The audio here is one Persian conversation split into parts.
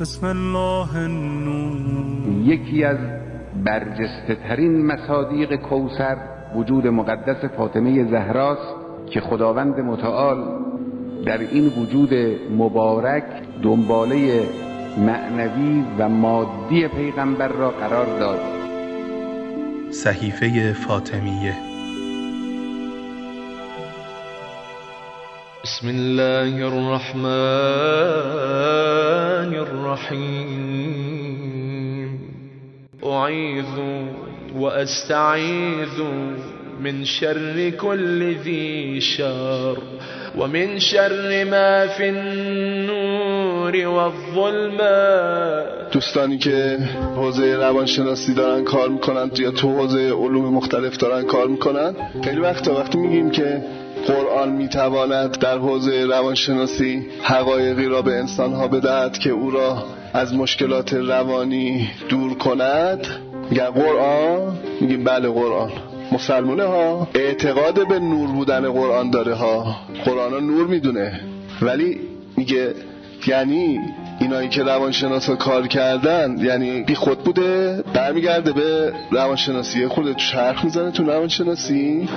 بسم الله النون. یکی از برجسته ترین مصادیق کوثر وجود مقدس فاطمه زهراست که خداوند متعال در این وجود مبارک دنباله معنوی و مادی پیغمبر را قرار داد. صحیفه فاطمیه. بسم الله الرحمن الرحیم. اعیذ و استعیذ من شر كل ذی شر ومن شر ما في النور والظلمات. دوستانی که حوزه روانشناسی دارن کار میکنن یا تو حوزه علوم مختلف دارن کار میکنن، خیلی وقتا وقتی میگیم که قرآن میتواند در حوزه روانشناسی حقایقی را به انسانها بدهد که او را از مشکلات روانی دور کند، میگن قرآن، میگیم بله قرآن. مسلمانه ها اعتقاد به نور بودن قرآن داره ها، قرآن ها نور میدونه، ولی میگه یعنی اینایی که روانشناسا کار کردن یعنی بی خود بوده، برمیگرده به روانشناسی، خودت چرخ میزنه تو روانشناسی،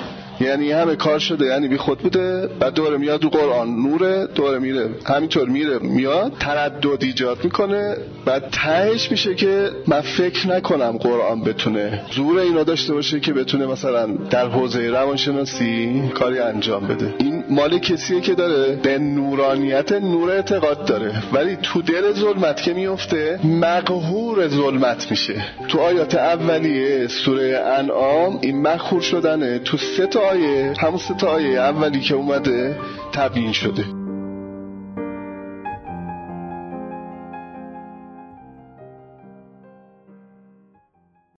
یعنی همه کار شده، یعنی بی خود بوده، بعد دوره میاد تو قرآن نوره، دوره میره همینطور میره میاد، تردد ایجاد میکنه، بعد تهش میشه که من فکر نکنم قرآن بتونه زور اینا داشته باشه که بتونه مثلا در حوزه روانشناسی کاری انجام بده. این مال کسیه که داره به نورانیت نور اعتقاد داره، ولی تو دل ظلمت که میفته مقهور ظلمت میشه. تو آیات اولیه سوره انعام این مخور شدنه، تو سه تا آیه، همون سه تا آیه اولی که اومده تبیین شده.